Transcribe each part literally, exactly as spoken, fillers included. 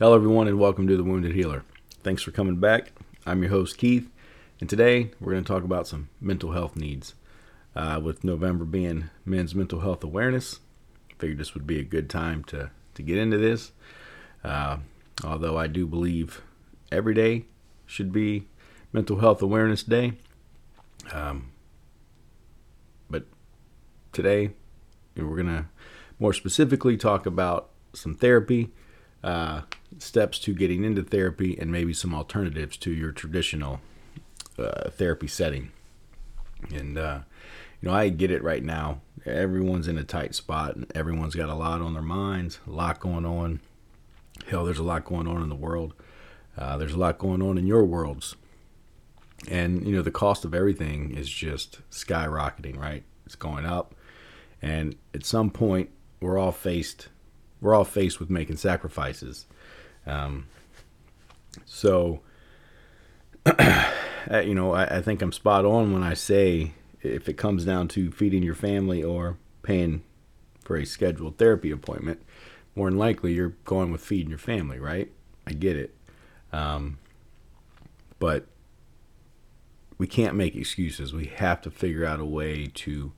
Hello everyone and welcome to the Wounded Healer. Thanks for coming back. I'm your host Keith, and today we're going to talk about some mental health needs. Uh, with November being Men's Mental Health Awareness, I figured this would be a good time to, to get into this. Uh, although I do believe every day should be Mental Health Awareness Day. Um, but today we're going to more specifically talk about some therapy, uh, steps to getting into therapy, and maybe some alternatives to your traditional uh, therapy setting. And, uh, you know, I get it right now. Everyone's in a tight spot and everyone's got a lot on their minds, a lot going on. Hell, there's a lot going on in the world. Uh, there's a lot going on in your worlds. And, you know, the cost of everything is just skyrocketing, right? It's going up. And at some point, we're all faced, we're all faced with making sacrifices. Um, so, you know, I, I think I'm spot on when I say if it comes down to feeding your family or paying for a scheduled therapy appointment, more than likely you're going with feeding your family, right? I get it. Um, but we can't make excuses. We have to figure out a way to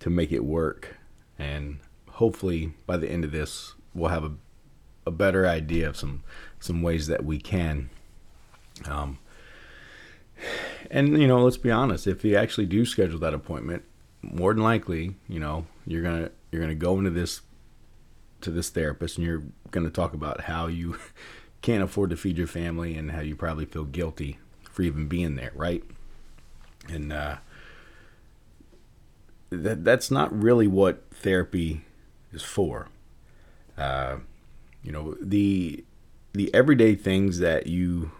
to make it work. And hopefully by the end of this, we'll have a, a better idea of some, some ways that we can. Um, and, you know, let's be honest, if you actually do schedule that appointment, more than likely, you know, you're going to, you're going to go into this, to this therapist, and you're going to talk about how you can't afford to feed your family and how you probably feel guilty for even being there. Right. And, uh, That that's not really what therapy is for. Uh, you know, the the everyday things that you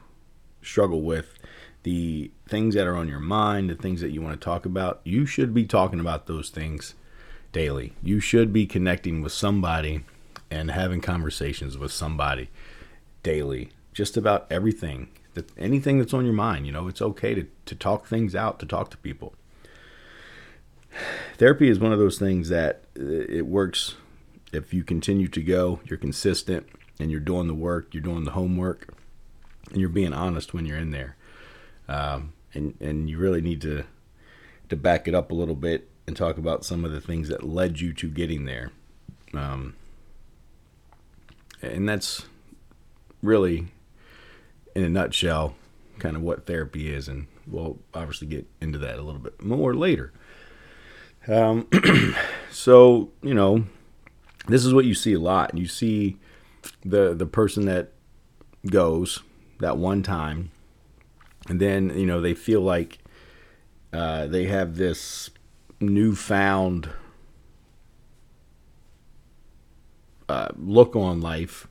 struggle with, the things that are on your mind, the things that you want to talk about, you should be talking about those things daily. You should be connecting with somebody and having conversations with somebody daily, just about everything, that anything that's on your mind. You know, it's okay to, to talk things out, to talk to people. Therapy is one of those things that it works if you continue to go, you're consistent, and you're doing the work, you're doing the homework, and you're being honest when you're in there. Um, and, and you really need to, to back it up a little bit and talk about some of the things that led you to getting there. Um, and that's really, in a nutshell, kind of what therapy is. And we'll obviously get into that a little bit more later. Um, so, you know, this is what you see a lot. You see the, the person that goes that one time, and then, you know, they feel like, uh, they have this newfound, uh, look on life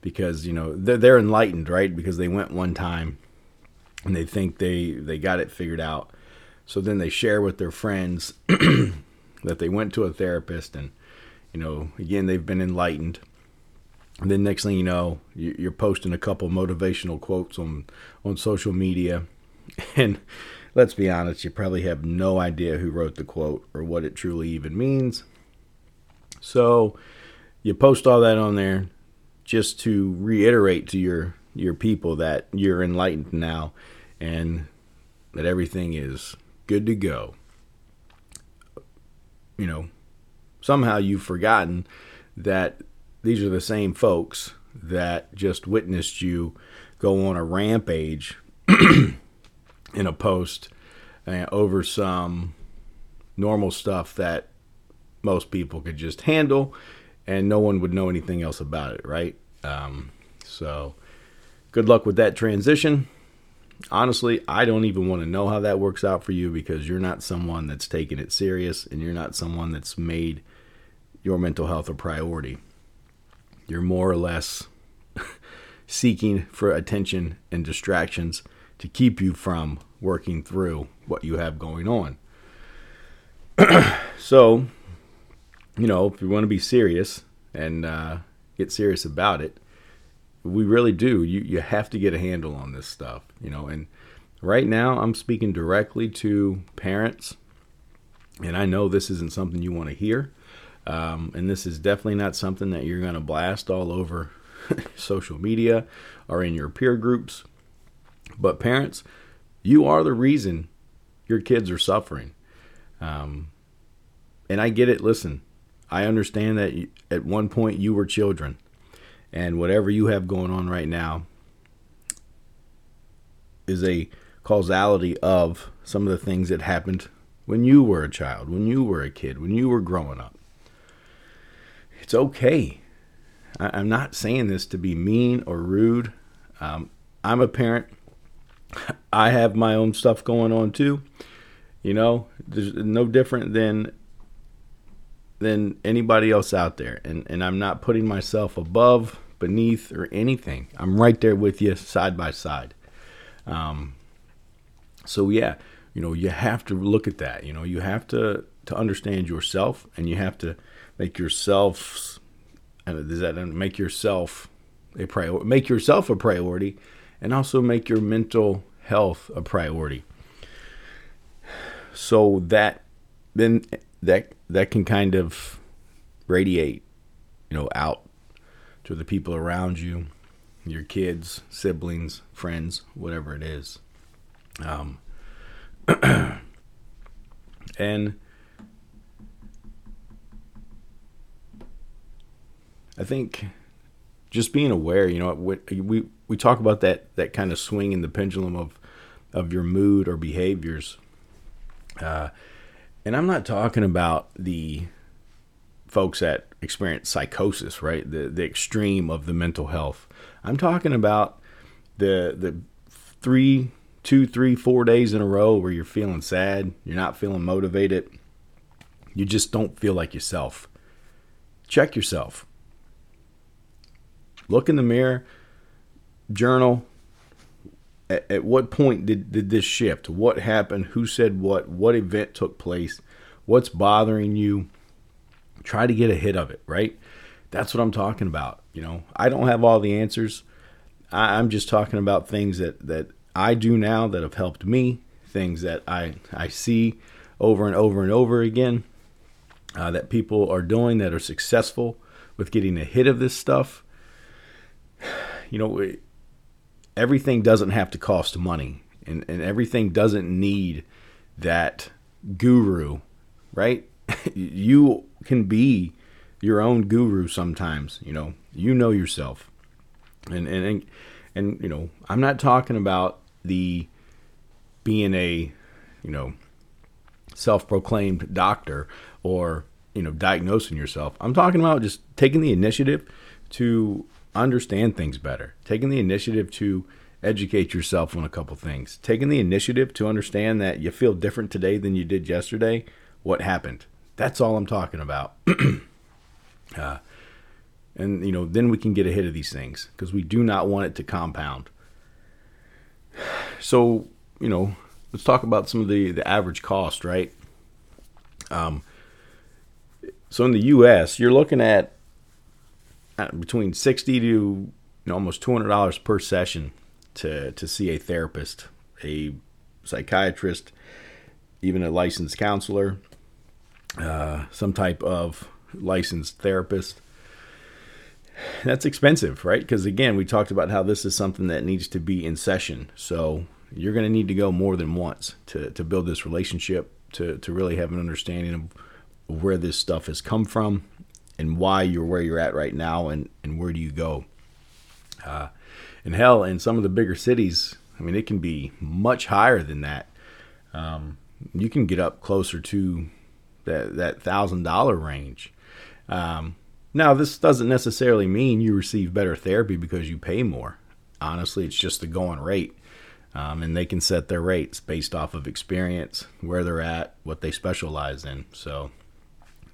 because, you know, they're, they're enlightened, right? Because they went one time and they think they, they got it figured out. So then they share with their friends that they went to a therapist and, you know, again, they've been enlightened. And then next thing you know, you're posting a couple motivational quotes on, on social media. And let's be honest, you probably have no idea who wrote the quote or what it truly even means. So you post all that on there just to reiterate to your, your people that you're enlightened now and that everything is good to go. You know, somehow you've forgotten that these are the same folks that just witnessed you go on a rampage in a post uh, over some normal stuff that most people could just handle and no one would know anything else about it, right? Um, so good luck with that transition. Honestly, I don't even want to know how that works out for you because you're not someone that's taking it serious and you're not someone that's made your mental health a priority. You're more or less seeking for attention and distractions to keep you from working through what you have going on. So, you know, if you want to be serious and uh, get serious about it, we really do. You you have to get a handle on this stuff, you know, and right now I'm speaking directly to parents, and I know this isn't something you want to hear. Um, and this is definitely not something that you're going to blast all over social media, or in your peer groups. But parents, you are the reason your kids are suffering. Um, and I get it. Listen, I understand that you, at one point you were children, and whatever you have going on right now is a causality of some of the things that happened when you were a child, when you were a kid, when you were growing up. It's okay. I, I'm not saying this to be mean or rude. Um, I'm a parent. I have my own stuff going on too. You know, there's no different than than anybody else out there. And, and I'm not putting myself above, beneath, or anything. I'm right there with you side by side. Um, so yeah, you know, you have to look at that. You know, you have to, to understand yourself, and you have to make yourself, does that make yourself a priority, make yourself a priority, and also make your mental health a priority. So that, then that, that can kind of radiate, you know, out to the people around you, your kids, siblings, friends, whatever it is. Um, and I think just being aware, you know, we, we, we talk about that, that kind of swing in the pendulum of, of your mood or behaviors. Uh, and I'm not talking about the folks that experience psychosis, right? The the extreme of the mental health. I'm talking about the the three, two, three, four days in a row where you're feeling sad, you're not feeling motivated, you just don't feel like yourself. Check yourself. Look in the mirror, journal. At, at what point did, did this shift? What happened? Who said what? What event took place? What's bothering you? Try to get ahead of it, right? That's what I'm talking about. You know, I don't have all the answers. I, I'm just talking about things that, that I do now that have helped me, things that I, I see over and over and over again uh, that people are doing that are successful with getting ahead of this stuff. You know, it, everything doesn't have to cost money, and, and everything doesn't need that guru, right? You can be your own guru sometimes, you know, you know yourself. And, and, and, and, you know, I'm not talking about the being a, you know, self-proclaimed doctor or, you know, diagnosing yourself. I'm talking about just taking the initiative to understand things better, taking the initiative to educate yourself on a couple things, taking the initiative to understand that you feel different today than you did yesterday. What happened? That's all I'm talking about. uh, and, you know, then we can get ahead of these things because we do not want it to compound. So, you know, let's talk about some of the, the average cost, right? Um. So in the U S, you're looking at between sixty to you know, almost two hundred dollars per session to, to see a therapist, a psychiatrist, even a licensed counselor, uh, some type of licensed therapist. That's expensive, right? Because again, we talked about how this is something that needs to be in session. So you're going to need to go more than once to, to build this relationship, to, to really have an understanding of where this stuff has come from and why you're where you're at right now, and, and where do you go. Uh, and hell, in some of the bigger cities, I mean, it can be much higher than that. Um, you can get up closer to that that one thousand dollars range. Um, now, this doesn't necessarily mean you receive better therapy because you pay more. Honestly, it's just the going rate. Um, and they can set their rates based off of experience, where they're at, what they specialize in. So,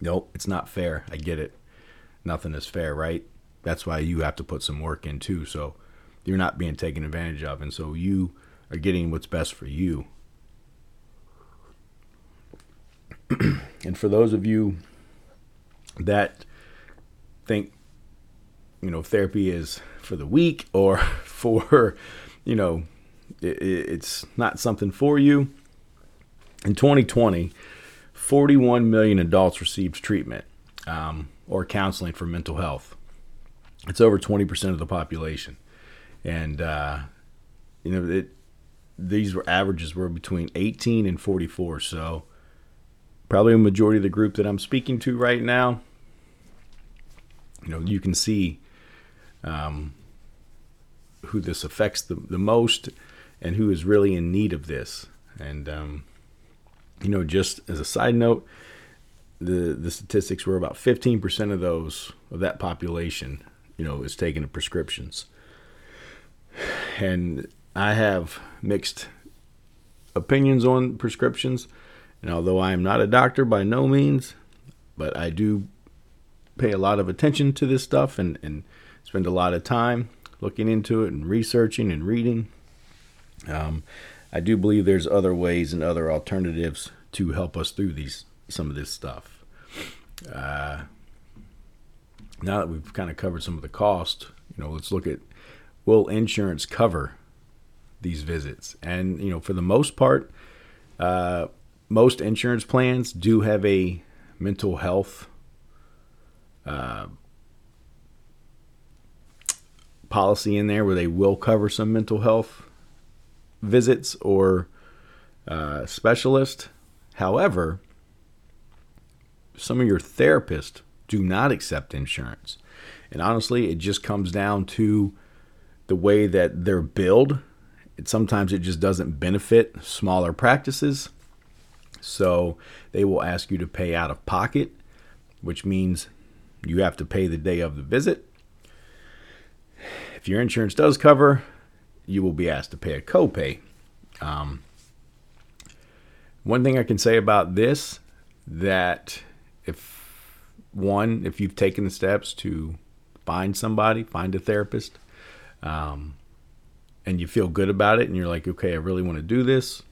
nope, it's not fair. I get it. Nothing is fair, right? That's why you have to put some work in too. So you're not being taken advantage of. And so you are getting what's best for you. And for those of you that think, you know, therapy is for the weak or for, you know, it, it's not something for you. In twenty twenty, forty-one million adults received treatment um, or counseling for mental health. it's over twenty percent of the population. And, uh, you know, it, these were averages were between eighteen and forty-four. So probably a majority of the group that I'm speaking to right now, you know, you can see um, who this affects the, the most and who is really in need of this. And, um, you know, just as a side note, the, the statistics were about fifteen percent of those, of that population, you know, is taken to prescriptions. And I have mixed opinions on prescriptions. And although I am not a doctor by no means, but I do pay a lot of attention to this stuff and, and spend a lot of time looking into it and researching and reading. Um, I do believe there's other ways and other alternatives to help us through these some of this stuff. Uh, now that we've kind of covered some of the cost, you know, let's look at, will insurance cover these visits? And, you know, for the most part, uh, most insurance plans do have a mental health uh, policy in there where they will cover some mental health visits or uh, specialist. However, some of your therapists do not accept insurance. And honestly, it just comes down to the way that they're billed. It, sometimes it just doesn't benefit smaller practices. So they will ask you to pay out of pocket, which means you have to pay the day of the visit. If your insurance does cover, you will be asked to pay a copay. Um, one thing I can say about this, that if one, if you've taken the steps to find somebody, find a therapist, um, and you feel good about it and you're like, okay, I really want to do this.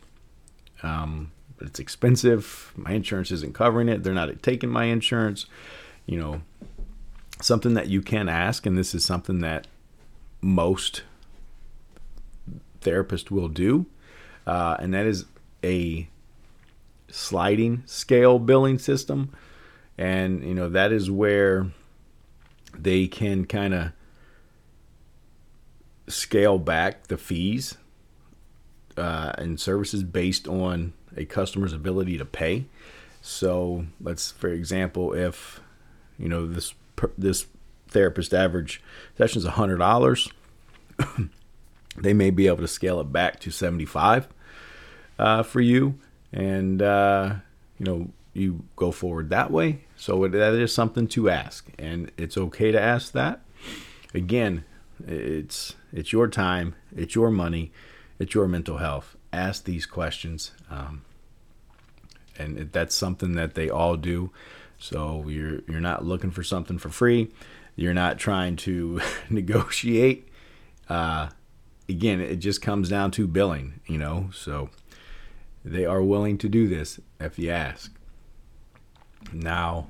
Um, but it's expensive. My insurance isn't covering it. They're not taking my insurance. You know, something that you can ask, and this is something that most therapist will do, uh, and that is a sliding scale billing system. And, you know, that is where they can kind of scale back the fees uh, and services based on a customer's ability to pay. So let's, for example, if, you know, this this therapist average session is one hundred dollars, they may be able to scale it back to seventy-five uh, for you, and uh, you know, you go forward that way. So that is something to ask, and it's okay to ask that. Again, it's it's your time, it's your money, it's your mental health. Ask these questions, um, and that's something that they all do. So you're you're not looking for something for free. You're not trying to negotiate. Uh, Again, it just comes down to billing, you know, so they are willing to do this if you ask. Now,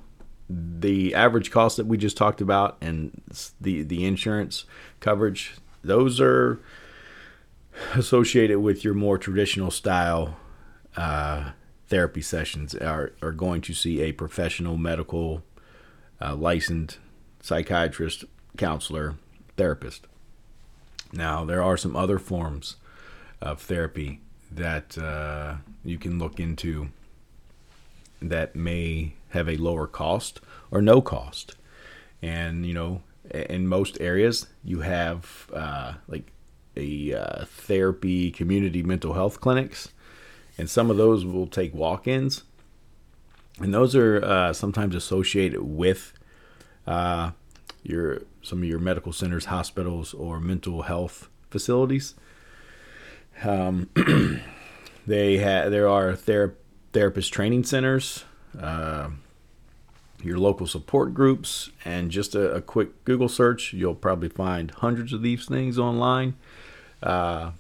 the average cost that we just talked about and the, the insurance coverage, those are associated with your more traditional style uh, therapy sessions. Are, are going to see a professional medical uh, licensed psychiatrist, counselor, therapist. Now, there are some other forms of therapy that uh, you can look into that may have a lower cost or no cost. And, you know, in most areas, you have uh, like a uh, therapy community mental health clinics, and some of those will take walk-ins. And those are uh, sometimes associated with uh, your some of your medical centers, hospitals, or mental health facilities. Um, they ha- there are thera- therapist training centers, uh, your local support groups, and just a, a quick Google search, you'll probably find hundreds of these things online. Uh,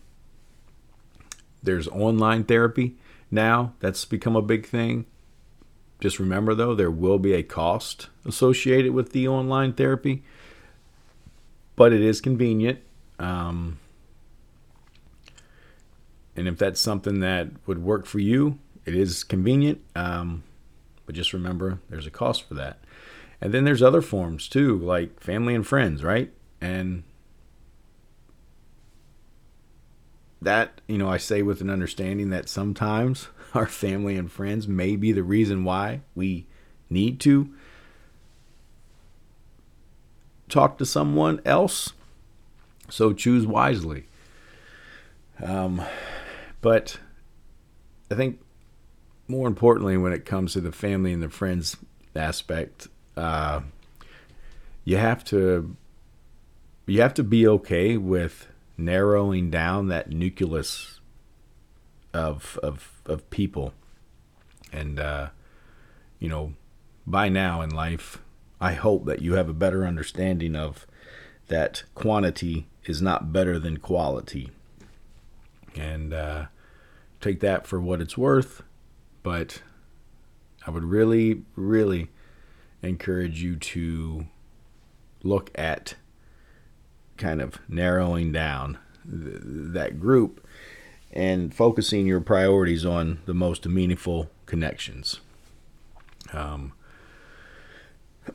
there's online therapy now. That's become a big thing. Just remember, though, there will be a cost associated with the online therapy, but it is convenient. Um, and if that's something that would work for you, it is convenient. Um, but just remember, there's a cost for that. And then there's other forms too, like family and friends, right? And that, you know, I say with an understanding that sometimes our family and friends may be the reason why we need to talk to someone else. So choose wisely. Um, but I think more importantly, when it comes to the family and the friends aspect, uh, you have to you have to be okay with narrowing down that nucleus of of of people. And uh, you know, by now in life, I hope that you have a better understanding of that quantity is not better than quality. And uh, take that for what it's worth. But I would really, really encourage you to look at kind of narrowing down th- that group and focusing your priorities on the most meaningful connections. Um,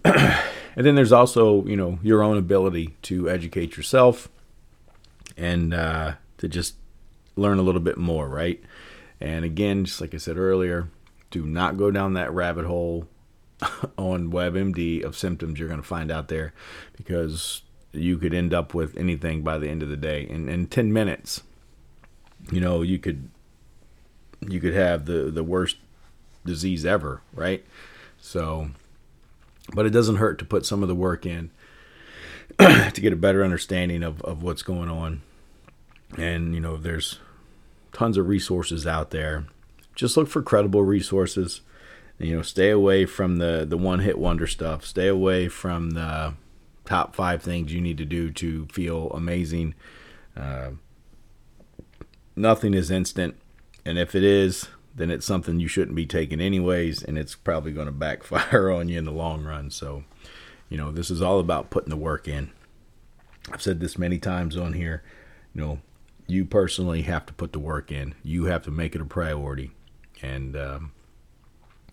and then there's also, you know, your own ability to educate yourself and uh, to just learn a little bit more, right? And again, just like I said earlier, do not go down that rabbit hole on WebMD of symptoms you're going to find out there, because you could end up with anything by the end of the day. And in ten minutes, you know, you could you could have the, the worst disease ever, right? So, but it doesn't hurt to put some of the work in to get a better understanding of, of what's going on. And, you know, there's tons of resources out there. Just look for credible resources. You know, stay away from the, the one-hit wonder stuff. Stay away from the top five things you need to do to feel amazing. Uh, nothing is instant. And if it is, then it's something you shouldn't be taking anyways, and it's probably going to backfire on you in the long run. So, you know, this is all about putting the work in. I've said this many times on here. You know, you personally have to put the work in. You have to make it a priority, and um,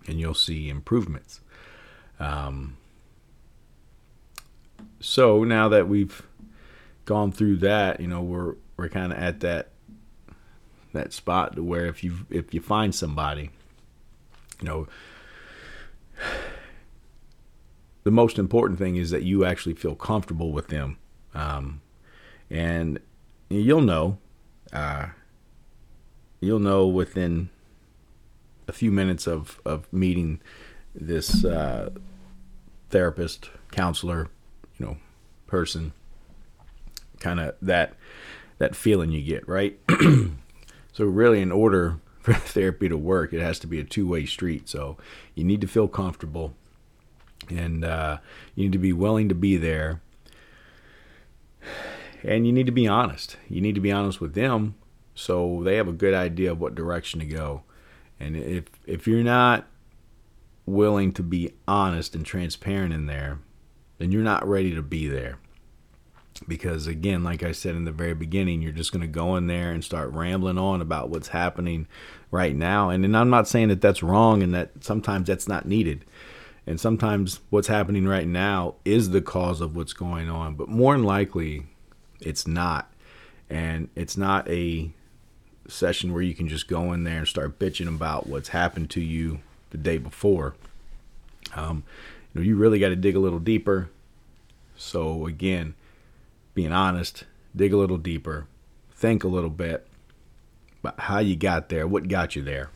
and you'll see improvements. Um, so now that we've gone through that, you know, we're we're kind of at that that spot to where if you if you find somebody, you know, the most important thing is that you actually feel comfortable with them, um, and you'll know, uh, you'll know within a few minutes of, of meeting this, uh, therapist, counselor, you know, person, kind of that, that feeling you get, right? So really, in order for therapy to work, it has to be a two way street. So you need to feel comfortable, and, uh, you need to be willing to be there. And you need to be honest. You need to be honest with them so they have a good idea of what direction to go. And if if you're not willing to be honest and transparent in there, then you're not ready to be there. Because again, like I said in the very beginning, you're just going to go in there and start rambling on about what's happening right now. And, and I'm not saying that that's wrong and that sometimes that's not needed. And sometimes what's happening right now is the cause of what's going on. But more than likely, it's not. And it's not a session where you can just go in there and start bitching about what's happened to you the day before. Um, you know, you really got to dig a little deeper. So again, being honest, dig a little deeper, think a little bit about how you got there, what got you there.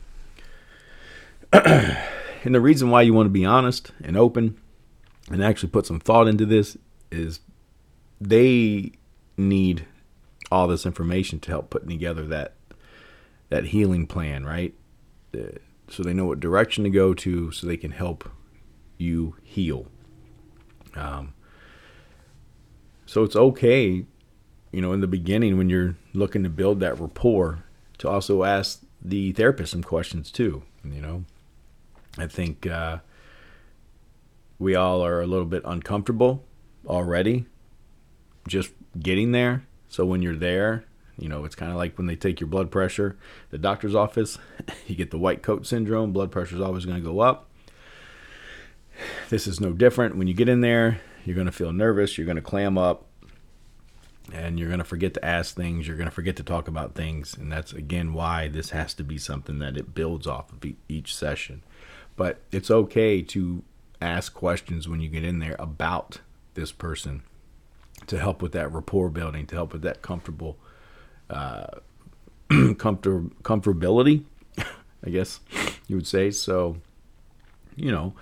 And the reason why you want to be honest and open and actually put some thought into this is they need all this information to help putting together that that healing plan, right? So they know what direction to go to, so they can help you heal. Um, so it's okay, you know, in the beginning when you're looking to build that rapport, to also ask the therapist some questions too. You know, I think uh, we all are a little bit uncomfortable already, just getting there. So when you're there, you know, it's kind of like when they take your blood pressure, the doctor's office, you get the white coat syndrome, blood pressure is always going to go up. This is no different. When you get in there, you're going to feel nervous. You're going to clam up. And you're going to forget to ask things. You're going to forget to talk about things. And that's, again, why this has to be something that it builds off of each session. But it's okay to ask questions when you get in there about this person to help with that rapport building, to help with that comfortable uh, comfort, comfortability, I guess you would say. So, you know,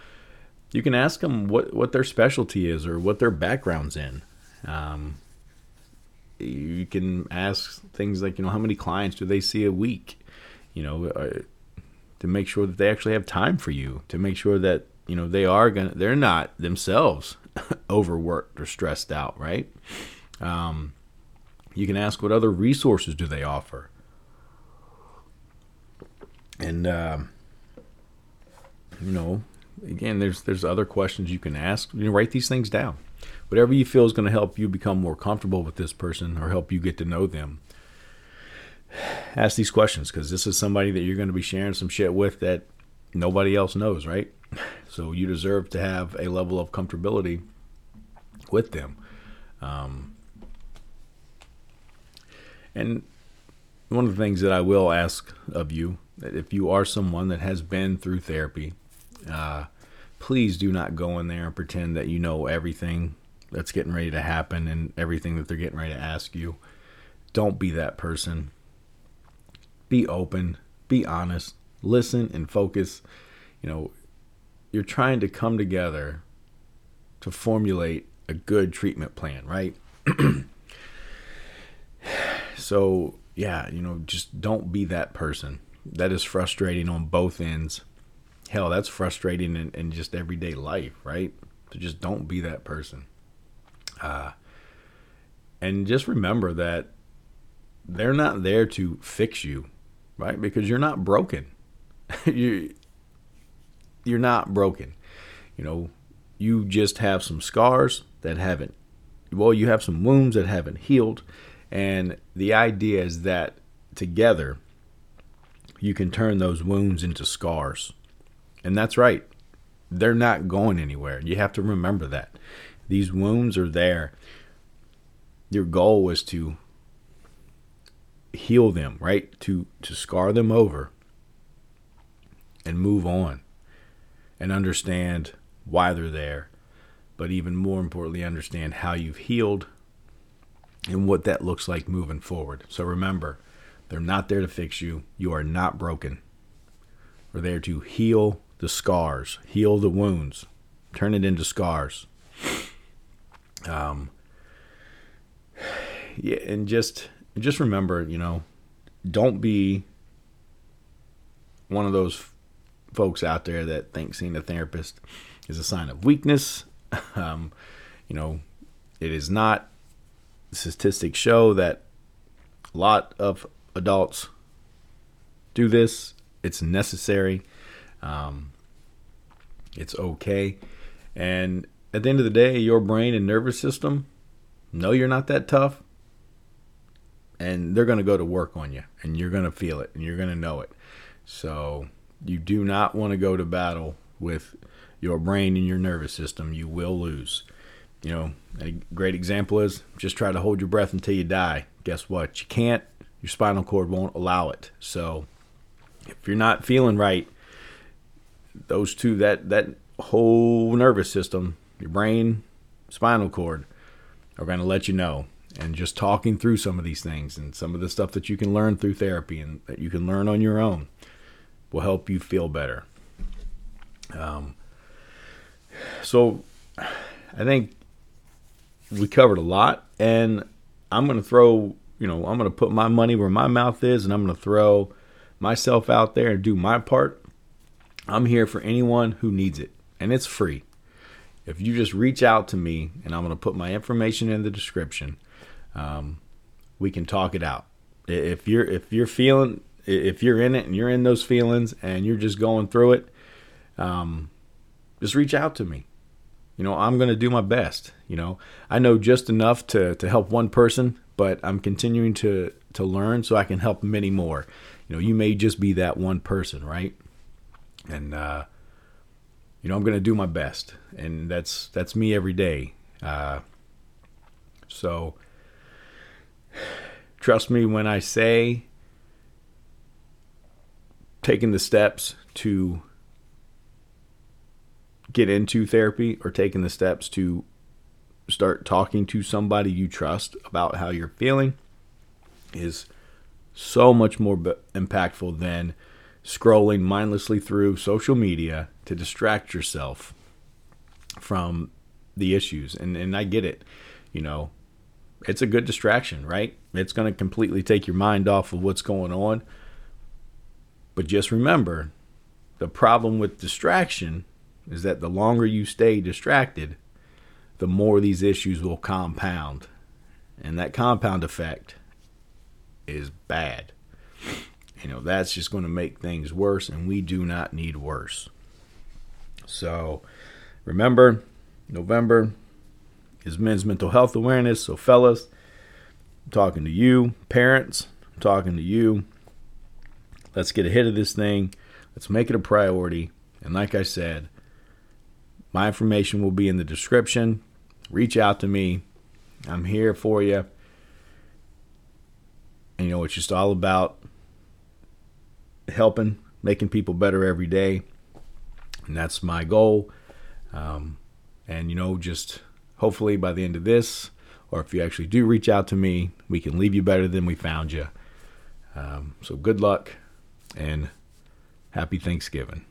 you can ask them what, what their specialty is or what their background's in. Um, you can ask things like, you know, how many clients do they see a week? You know, uh, to make sure that they actually have time for you, to make sure that, you know, they are going to, they're not themselves overworked or stressed out, right? Um, you can ask what other resources do they offer. And, uh, you know, again, there's there's other questions you can ask. You know, write these things down. Whatever you feel is going to help you become more comfortable with this person or help you get to know them. Ask these questions, because this is somebody that you're going to be sharing some shit with that nobody else knows, right? So you deserve to have a level of comfortability with them. Um, and one of the things that I will ask of you, that if you are someone that has been through therapy, uh, please do not go in there and pretend that you know everything that's getting ready to happen and everything that they're getting ready to ask you. Don't be that person. Be open, be honest, listen and focus. You know, you're trying to come together to formulate a good treatment plan, right? So, yeah, you know, just don't be that person. That is frustrating on both ends. Hell, that's frustrating in, in just everyday life, right? So just don't be that person. Uh, and just remember that they're not there to fix you, right? Because you're not broken. you, you're not broken. You know, you just have some scars that haven't, well, you have some wounds that haven't healed. And the idea is that together you can turn those wounds into scars. And that's right. They're not going anywhere. You have to remember that. These wounds are there. Your goal was to heal them, right? To to scar them over and move on and understand why they're there. But even more importantly, understand how you've healed and what that looks like moving forward. So remember, they're not there to fix you. You are not broken. We're there to heal the scars, heal the wounds, turn it into scars. Um, yeah, and just just remember, you know, don't be one of those f- folks out there that think seeing a therapist is a sign of weakness. Um, you know, it is not. Statistics show that a lot of adults do this. It's necessary. Um, it's okay. And at the end of the day, your brain and nervous system know you're not that tough. And they're going to go to work on you. And you're going to feel it. And you're going to know it. So you do not want to go to battle with your brain and your nervous system. You will lose. You know, a great example is just try to hold your breath until you die. Guess what? You can't. Your spinal cord won't allow it. So if you're not feeling right, those two, that, that whole nervous system, your brain, spinal cord, are going to let you know. And just talking through some of these things and some of the stuff that you can learn through therapy and that you can learn on your own will help you feel better. Um, so I think we covered a lot, and I'm going to throw, you know, I'm going to put my money where my mouth is, and I'm going to throw myself out there and do my part. I'm here for anyone who needs it, and it's free. If you just reach out to me, and I'm going to put my information in the description, um, we can talk it out. If you're if you're feeling, if you're in it and you're in those feelings and you're just going through it, um, just reach out to me. You know, I'm going to do my best. You know, I know just enough to to help one person, but I'm continuing to to learn so I can help many more. You know, you may just be that one person, right? And uh, you know, I'm going to do my best. And that's, that's me every day. Uh, so trust me when I say taking the steps to get into therapy or taking the steps to start talking to somebody you trust about how you're feeling is so much more b- impactful than scrolling mindlessly through social media to distract yourself from the issues. And and I get it, you know, it's a good distraction, right? It's going to completely take your mind off of what's going on. But just remember, the problem with distraction is that the longer you stay distracted, the more these issues will compound. And that compound effect is bad. You know, that's just going to make things worse, and we do not need worse. So remember, November is Men's Mental Health Awareness. So fellas, I'm talking to you. Parents, I'm talking to you. Let's get ahead of this thing. Let's make it a priority. And like I said, my information will be in the description. Reach out to me. I'm here for you. And you know, it's just all about helping, making people better every day. And that's my goal. Um, and you know, just hopefully by the end of this, or if you actually do reach out to me, we can leave you better than we found you. Um, so good luck and happy Thanksgiving.